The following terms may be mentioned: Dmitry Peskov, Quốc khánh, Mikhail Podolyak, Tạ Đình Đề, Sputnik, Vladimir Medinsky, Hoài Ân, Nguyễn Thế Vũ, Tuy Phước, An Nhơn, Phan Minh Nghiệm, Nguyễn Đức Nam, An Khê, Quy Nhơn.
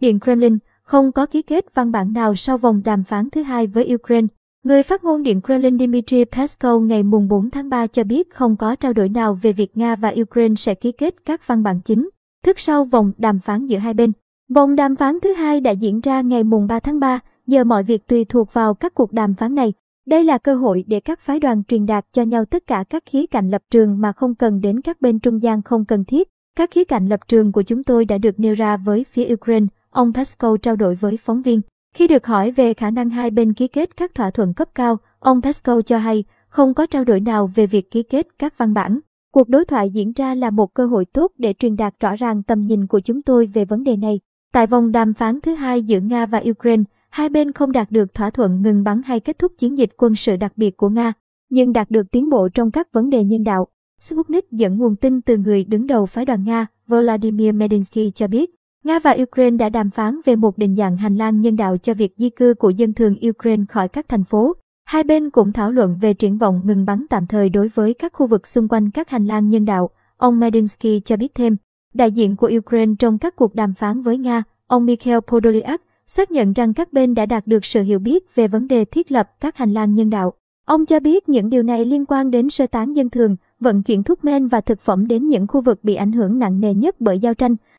Điện Kremlin không có ký kết văn bản nào sau vòng đàm phán thứ hai với Ukraine. Người phát ngôn Điện Kremlin Dmitry Peskov ngày 4 tháng 3 cho biết không có trao đổi nào về việc Nga và Ukraine sẽ ký kết các văn bản chính thức sau vòng đàm phán giữa hai bên. Vòng đàm phán thứ hai đã diễn ra ngày 3 tháng 3, giờ mọi việc tùy thuộc vào các cuộc đàm phán này. Đây là cơ hội để các phái đoàn truyền đạt cho nhau tất cả các khía cạnh lập trường mà không cần đến các bên trung gian không cần thiết. Các khía cạnh lập trường của chúng tôi đã được nêu ra với phía Ukraine, ông Peskov trao đổi với phóng viên. Khi được hỏi về khả năng hai bên ký kết các thỏa thuận cấp cao, ông Peskov cho hay không có trao đổi nào về việc ký kết các văn bản. Cuộc đối thoại diễn ra là một cơ hội tốt để truyền đạt rõ ràng tầm nhìn của chúng tôi về vấn đề này. Tại vòng đàm phán thứ hai giữa Nga và Ukraine, hai bên không đạt được thỏa thuận ngừng bắn hay kết thúc chiến dịch quân sự đặc biệt của Nga, nhưng đạt được tiến bộ trong các vấn đề nhân đạo. Sputnik dẫn nguồn tin từ người đứng đầu phái đoàn Nga, Vladimir Medinsky cho biết, Nga và Ukraine đã đàm phán về một định dạng hành lang nhân đạo cho việc di cư của dân thường Ukraine khỏi các thành phố. Hai bên cũng thảo luận về triển vọng ngừng bắn tạm thời đối với các khu vực xung quanh các hành lang nhân đạo, ông Medinsky cho biết thêm. Đại diện của Ukraine trong các cuộc đàm phán với Nga, ông Mikhail Podolyak, xác nhận rằng các bên đã đạt được sự hiểu biết về vấn đề thiết lập các hành lang nhân đạo. Ông cho biết những điều này liên quan đến sơ tán dân thường, vận chuyển thuốc men và thực phẩm đến những khu vực bị ảnh hưởng nặng nề nhất bởi giao tranh,